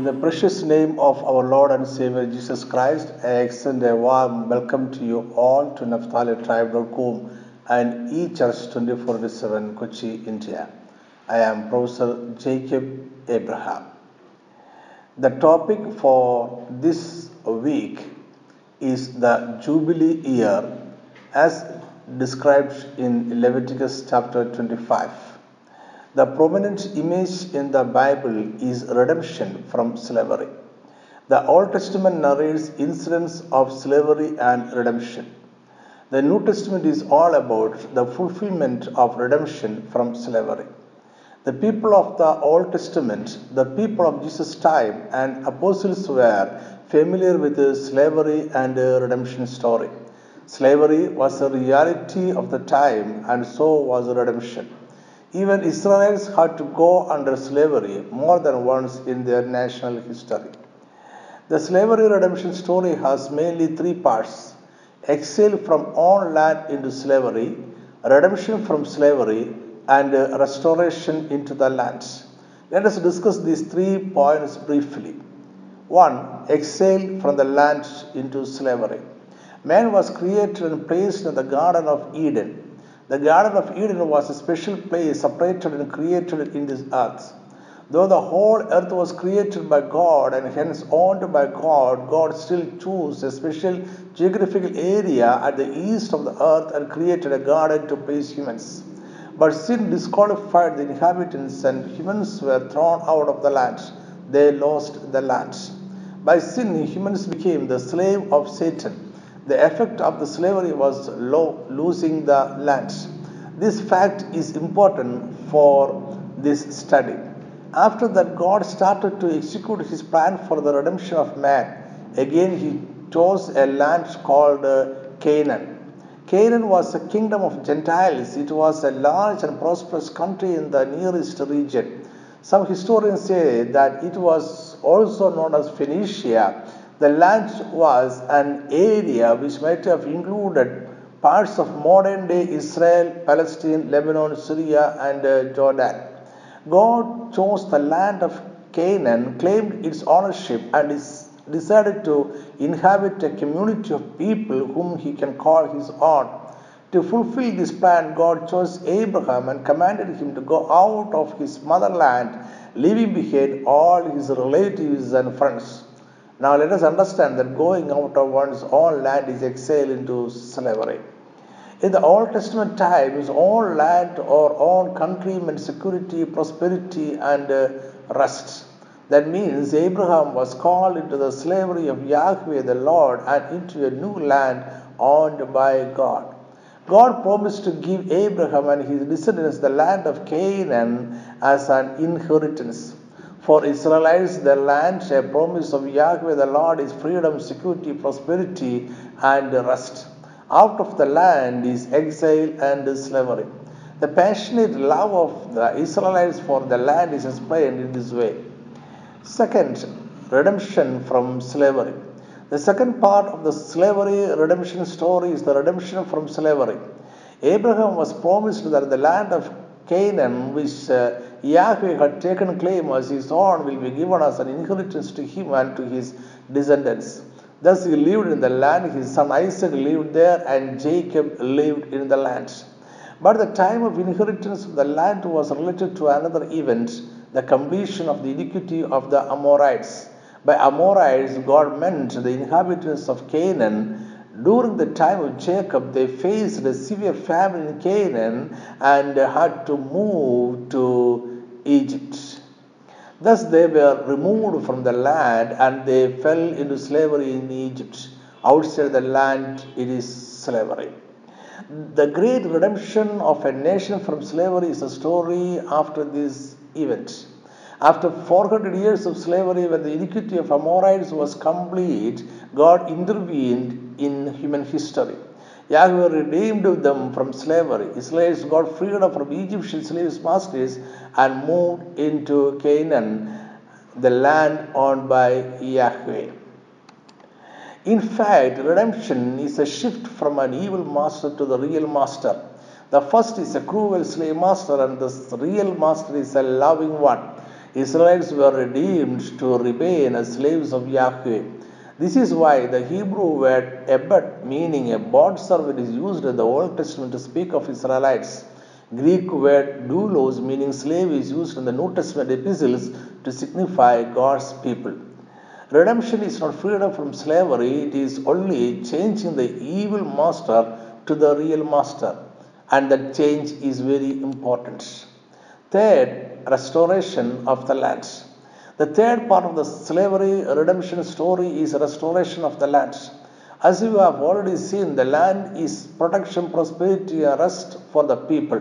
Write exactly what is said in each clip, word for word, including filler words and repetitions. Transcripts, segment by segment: In the precious name of our Lord and Savior Jesus Christ, I extend a warm welcome to you all to Naphtali Tribe dot com and E-Church twenty-four seven, Kochi, India. I am Professor Jacob Abraham. The topic for this week is the Jubilee year as described in Leviticus chapter twenty-five. The prominent image in the Bible is redemption from slavery. The Old Testament narrates incidents of slavery and redemption. The New Testament is all about the fulfillment of redemption from slavery. The people of the Old Testament, the people of Jesus' time and apostles were familiar with the slavery and the redemption story. Slavery was a reality of the time, and so was redemption. Even Israelites had to go under slavery more than once in their national history. The slavery redemption story has mainly three parts: exile from own land into slavery, redemption from slavery, and restoration into the land. Let us discuss these three points briefly. One, exile from the land into slavery. Man was created and placed in the Garden of Eden. The Garden of Eden was a special place separated and created in this earth. Though the whole earth was created by God and hence owned by God, God still chose a special geographical area at the east of the earth and created a garden to place humans. But sin disqualified the inhabitants and humans were thrown out of the land. They lost the land. By sin, humans became the slave of Satan. The effect of the slavery was lo- losing the land. This fact is important for this study. After that, God started to execute his plan for the redemption of man. Again, he chose a land called Canaan. Canaan was a kingdom of Gentiles. It was a large and prosperous country in the Near East region. Some historians say that it was also known as Phoenicia. The land was an area which might have included parts of modern-day Israel, Palestine, Lebanon, Syria, and uh, Jordan. God chose the land of Canaan, claimed its ownership, and its decided to inhabit a community of people whom he can call his own. To fulfill this plan, God chose Abraham and commanded him to go out of his motherland, leaving behind all his relatives and friends. Now let us understand that going out of one's own land is exile into slavery. In the Old Testament times, own land or own country meant security, prosperity, and uh, rest. That means Abraham was called into the slavery of Yahweh the Lord and into a new land owned by God. God promised to give Abraham and his descendants the land of Canaan as an inheritance. For Israelites, the land, a promise of Yahweh the Lord, is freedom, security, prosperity, and rest. Out of the land is exile and slavery. The passionate love of the Israelites for the land is explained in this way. Second, redemption from slavery. The second part of the slavery redemption story is the redemption from slavery. Abraham was promised that the land of Canaan, which uh, Yahweh had taken claim as his own, will be given as an inheritance to him and to his descendants. Thus he lived in the land, his son Isaac lived there, and Jacob lived in the land. But the time of inheritance of the land was related to another event, the completion of the iniquity of the Amorites. By Amorites, God meant the inhabitants of Canaan. During the time of Jacob, they faced a severe famine in Canaan and had to move to Egypt. Thus they were removed from the land and they fell into slavery in Egypt. Outside the land, it is slavery. The great redemption of a nation from slavery is a story after this event. After four hundred years of slavery, when the iniquity of Amorites was complete, God intervened in human history. Yahweh redeemed them from slavery. Israelites got freedom from Egyptian slaves' masters and moved into Canaan, the land owned by Yahweh. In fact, redemption is a shift from an evil master to the real master. The first is a cruel slave master and the real master is a loving one. Israelites were redeemed to remain as slaves of Yahweh. This is why the Hebrew word ebed, meaning a bond servant, is used in the Old Testament to speak of Israelites. Greek word doulos, meaning slave, is used in the New Testament epistles to signify God's people. Redemption is not freedom from slavery, it is only changing the evil master to the real master, and that change is very important. Third, restoration of the land. The third part of the slavery redemption story is restoration of the land. As you have already seen, the land is protection, prosperity, and rest for the people.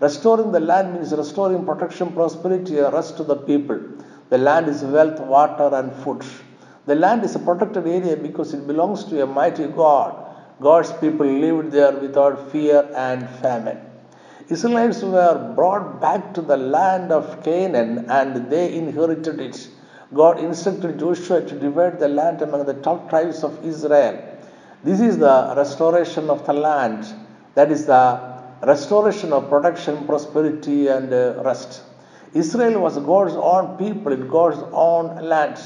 Restoring the land means restoring protection, prosperity, and rest to the people. The land is wealth, water, and food. The land is a protected area because it belongs to a mighty God. God's people lived there without fear and famine. Israelites were brought back to the land of Canaan and they inherited it. God instructed Joshua to divide the land among the twelve tribes of Israel. This is the restoration of the land. That is the restoration of protection, prosperity, and rest. Israel was God's own people in God's own land.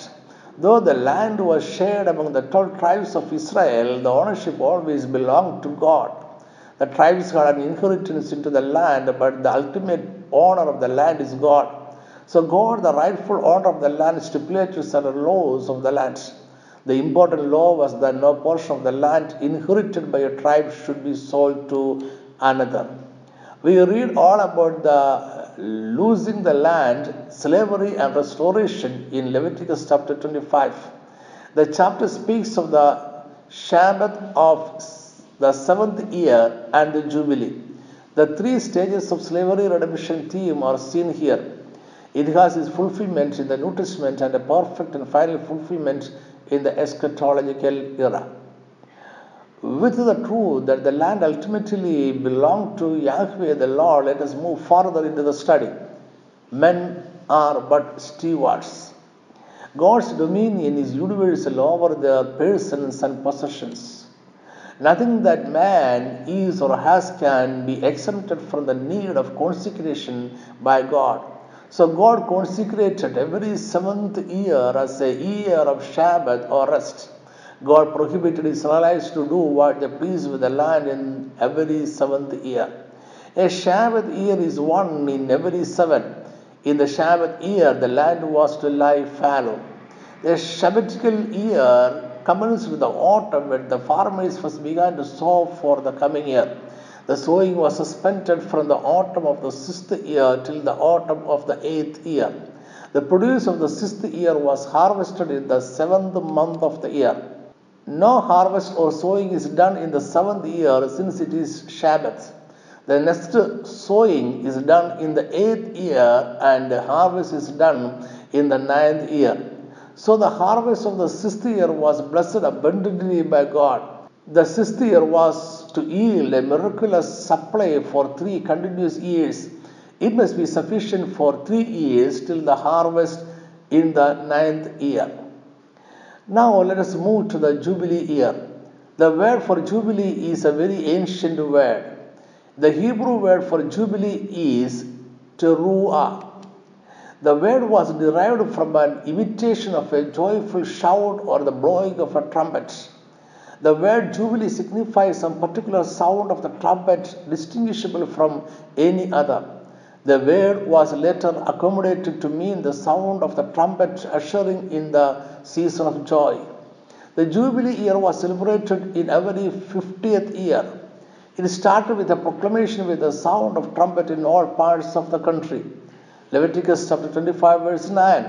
Though the land was shared among the twelve tribes of Israel, the ownership always belonged to God. The tribes had an inheritance into the land, but the ultimate owner of the land is God. So God, the rightful owner of the land, stipulated certain laws of the land. The important law was that no portion of the land inherited by a tribe should be sold to another. We read all about the losing the land, slavery, and restoration in Leviticus chapter twenty-five. The chapter speaks of the Shabbat of the seventh year and the Jubilee. The three stages of slavery redemption theme are seen here. It has its fulfillment in the New Testament and a perfect and final fulfillment in the eschatological era. With the truth that the land ultimately belonged to Yahweh the Lord, let us move further into the study. Men are but stewards. God's dominion is universal over their persons and possessions. Nothing that man is or has can be exempted from the need of consecration by God. So God consecrated every seventh year as a year of Shabbat or rest. God prohibited Israelites to do what they pleased with the land in every seventh year. A Shabbat year is one in every seven. In the Shabbat year, the land was to lie fallow. The Shabbatical year commenced with the autumn, when the farmers first began to sow for the coming year. The sowing was suspended from the autumn of the sixth year till the autumn of the eighth year. The produce of the sixth year was harvested in the seventh month of the year. No harvest or sowing is done in the seventh year, since it is Shabbat. The next sowing is done in the eighth year, and the harvest is done in the ninth year. So the harvest of the sixth year was blessed abundantly by God. The sixth year was to yield a miraculous supply for three continuous years. It must be sufficient for three years till the harvest in the ninth year. Now let us move to the Jubilee year. The word for Jubilee is a very ancient word. The Hebrew word for Jubilee is teruah. The word was derived from an imitation of a joyful shout or the blowing of a trumpet. The word Jubilee signifies some particular sound of the trumpet distinguishable from any other. The word was later accommodated to mean the sound of the trumpet ushering in the season of joy. The Jubilee year was celebrated in every fiftieth year. It started with a proclamation with the sound of trumpet in all parts of the country. Leviticus chapter twenty-five verse nine.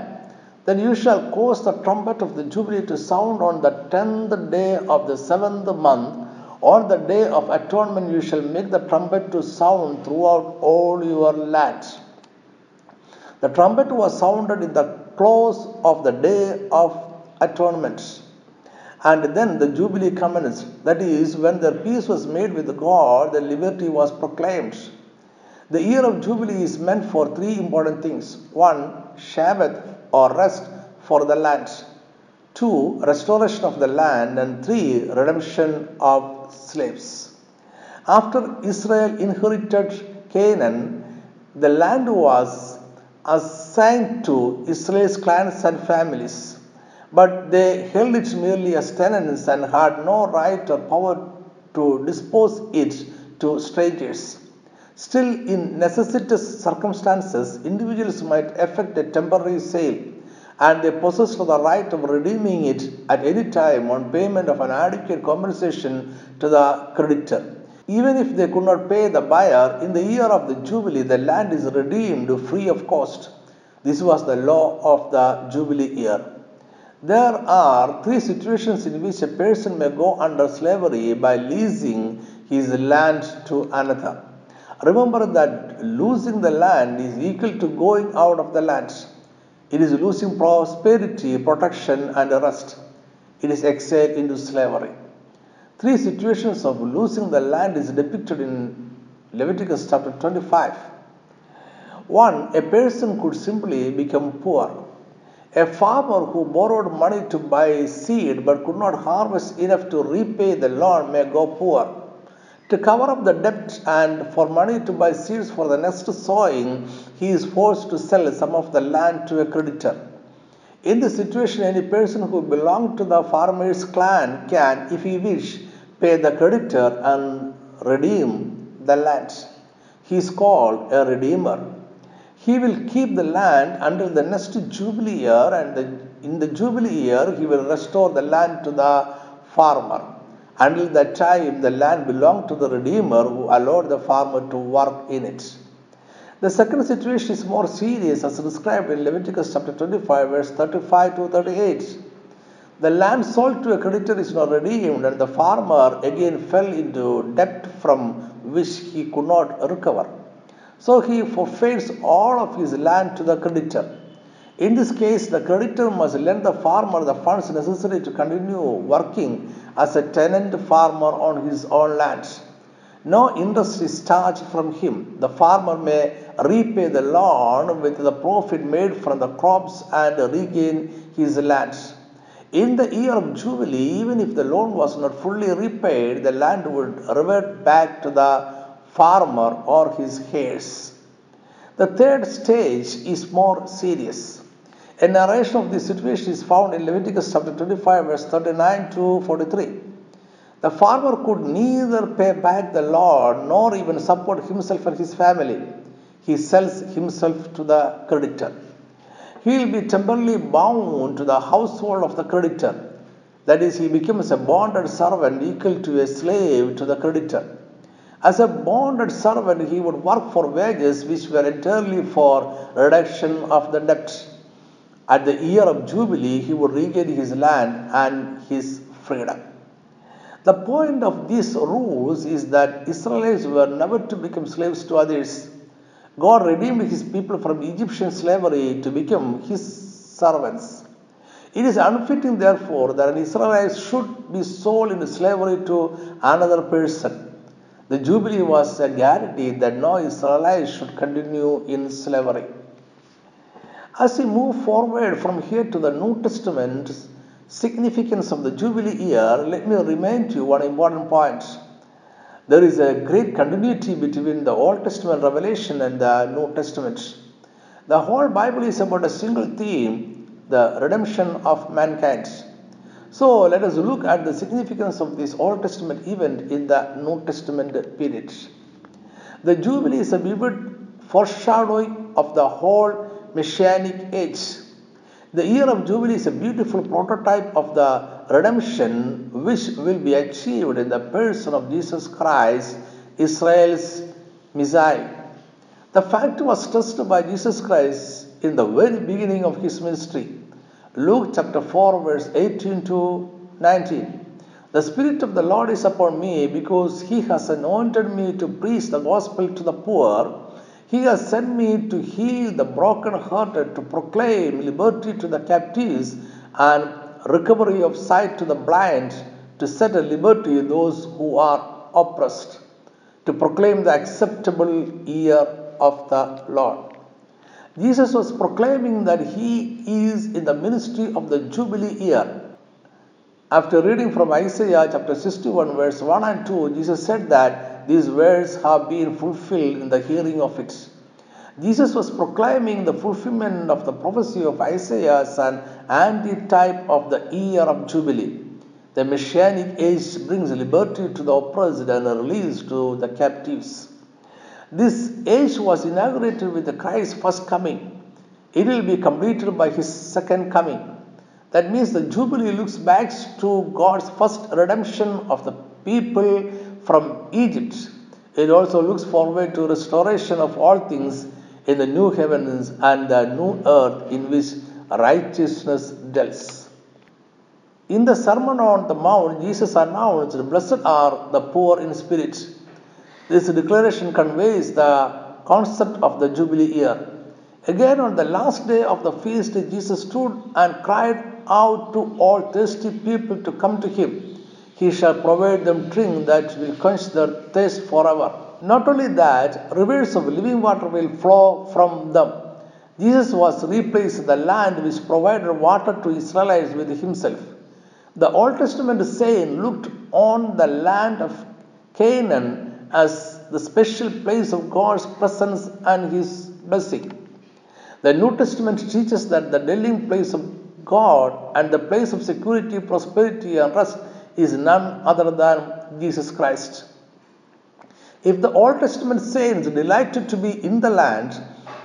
Then you shall cause the trumpet of the Jubilee to sound on the tenth day of the seventh month. On the day of atonement you shall make the trumpet to sound throughout all your land. The trumpet was sounded in the close of the day of atonement. And then the Jubilee commenced. That is, when their peace was made with God, their liberty was proclaimed. The year of Jubilee is meant for three important things. One, Shabbat or rest for the land. Two, restoration of the land. And three, redemption of slaves. After Israel inherited Canaan, the land was assigned to Israel's clans and families, but they held it merely as tenants and had no right or power to dispose it to strangers. Still, in necessitous circumstances, individuals might effect a temporary sale, and they possess the right of redeeming it at any time on payment of an adequate compensation to the creditor. Even if they could not pay the buyer, in the year of the Jubilee, the land is redeemed free of cost. This was the law of the Jubilee year. There are three situations in which a person may go under slavery by leasing his land to another. Remember that losing the land is equal to going out of the land. It is losing prosperity, protection, and rest. It is exile into slavery. Three situations of losing the land is depicted in Leviticus chapter twenty-five. One, a person could simply become poor. A farmer who borrowed money to buy seed but could not harvest enough to repay the loan may go poor. To cover up the debt and for money to buy seeds for the next sowing, he is forced to sell some of the land to a creditor. In this situation, any person who belonged to the farmer's clan can, if he wish, pay the creditor and redeem the land. He is called a redeemer. He will keep the land until the next Jubilee year, and the, in the Jubilee year, he will restore the land to the farmer. Until that time, the land belonged to the Redeemer who allowed the farmer to work in it. The second situation is more serious, as described in Leviticus chapter twenty-five, verse thirty-five to thirty-eight. The land sold to a creditor is not redeemed, and the farmer again fell into debt from which he could not recover. So he forfeits all of his land to the creditor. In this case, the creditor must lend the farmer the funds necessary to continue working as a tenant farmer on his own land. No interest is charged from him. The farmer may repay the loan with the profit made from the crops and regain his land. In the year of Jubilee, even if the loan was not fully repaid, the land would revert back to the farmer or his heirs. The third stage is more serious. A narration of this situation is found in Leviticus chapter twenty-five, verse thirty-nine to forty-three. The farmer could neither pay back the loan nor even support himself and his family. He sells himself to the creditor. He will be temporarily bound to the household of the creditor. That is, he becomes a bonded servant equal to a slave to the creditor. As a bonded servant, he would work for wages which were entirely for reduction of the debt. At the year of Jubilee, he would regain his land and his freedom. The point of these rules is that Israelites were never to become slaves to others. God redeemed his people from Egyptian slavery to become his servants. It is unfitting, therefore, that an Israelite should be sold into slavery to another person. The Jubilee was a guarantee that no Israelite should continue in slavery. As we move forward from here to the New Testament's significance of the Jubilee year, let me remind you one important point. There is a great continuity between the Old Testament revelation and the New Testament. The whole Bible is about a single theme, the redemption of mankind. So let us look at the significance of this Old Testament event in the New Testament period. The Jubilee is a vivid foreshadowing of the whole Messianic age. The year of Jubilee is a beautiful prototype of the redemption which will be achieved in the person of Jesus Christ, Israel's Messiah. The fact was stressed by Jesus Christ in the very beginning of his ministry. Luke chapter four, verse eighteen to nineteen. The Spirit of the Lord is upon me because he has anointed me to preach the gospel to the poor. He has sent me to heal the brokenhearted, to proclaim liberty to the captives and recovery of sight to the blind, to set at liberty those who are oppressed, to proclaim the acceptable year of the Lord. Jesus was proclaiming that he is in the ministry of the Jubilee year. After reading from Isaiah chapter sixty-one, verse one and two, Jesus said that these words have been fulfilled in the hearing of it. Jesus was proclaiming the fulfillment of the prophecy of Isaiah and anti-type of the year of Jubilee. The Messianic age brings liberty to the oppressed and release to the captives. This age was inaugurated with the Christ's first coming. It will be completed by his second coming. That means the Jubilee looks back to God's first redemption of the people from Egypt. It also looks forward to restoration of all things in the new heavens and the new earth in which righteousness dwells. In the Sermon on the Mount, Jesus announced, "Blessed are the poor in spirit." This declaration conveys the concept of the Jubilee year. Again, on the last day of the feast, Jesus stood and cried out to all thirsty people to come to him. He shall provide them drink that will quench their thirst forever. Not only that, rivers of living water will flow from them. Jesus was replaced the land which provided water to Israelites with himself. The Old Testament saint looked on the land of Canaan as the special place of God's presence and his blessing. The New Testament teaches that the dwelling place of God and the place of security, prosperity, and rest is none other than Jesus Christ. If the Old Testament saints delighted to be in the land,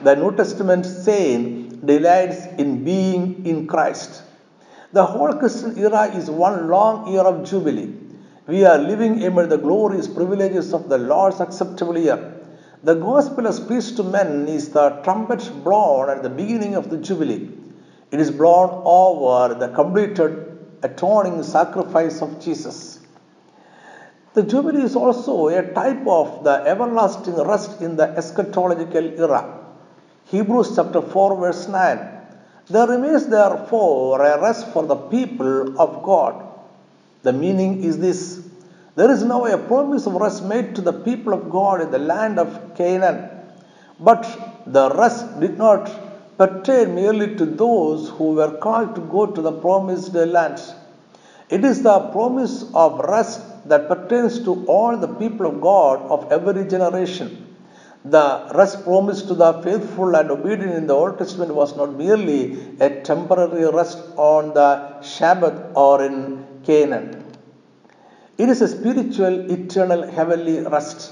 the New Testament saint delights in being in Christ. The whole Christian era is one long year of Jubilee. We are living amid the glorious privileges of the Lord's acceptable year. The gospel of peace to men is the trumpet blown at the beginning of the Jubilee. It is blown over the completed atoning sacrifice of Jesus. The Jubilee is also a type of the everlasting rest in the eschatological era. Hebrews chapter four verse nine. There remains therefore a rest for the people of God. The meaning is this: there is now a promise of rest made to the people of God in the land of Canaan. But the rest did not pertain merely to those who were called to go to the promised land. It is the promise of rest that pertains to all the people of God of every generation. The rest promised to the faithful and obedient in the Old Testament was not merely a temporary rest on the Shabbat or in Canaan. It is a spiritual, eternal, heavenly rest.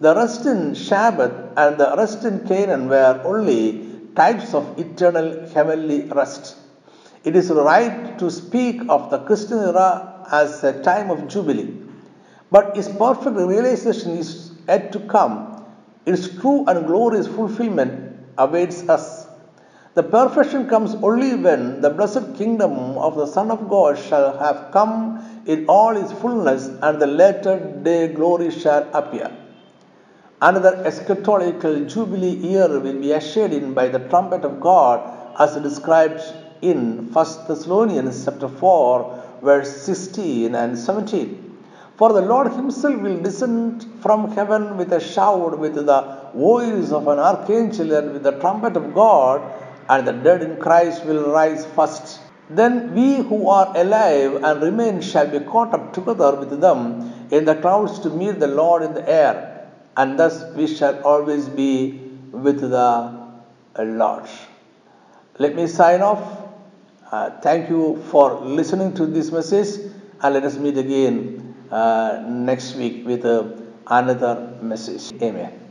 The rest in Shabbat and the rest in Canaan were only types of eternal, heavenly rest. It is right to speak of the Christian era as a time of Jubilee, but its perfect realization is yet to come. Its true and glorious fulfillment awaits us. The perfection comes only when the blessed kingdom of the Son of God shall have come in all its fullness and the latter day glory shall appear. Another eschatological Jubilee year will be ushered in by the trumpet of God as described in First Thessalonians chapter four verse sixteen and seventeen. For the Lord himself will descend from heaven with a shout, with the voice of an archangel, and with the trumpet of God, and the dead in Christ will rise first. Then we who are alive and remain shall be caught up together with them in the clouds to meet the Lord in the air, and thus we shall always be with the Lord. Let me sign off. Uh, thank you for listening to this message, and let us meet again uh, next week with uh, another message. Amen.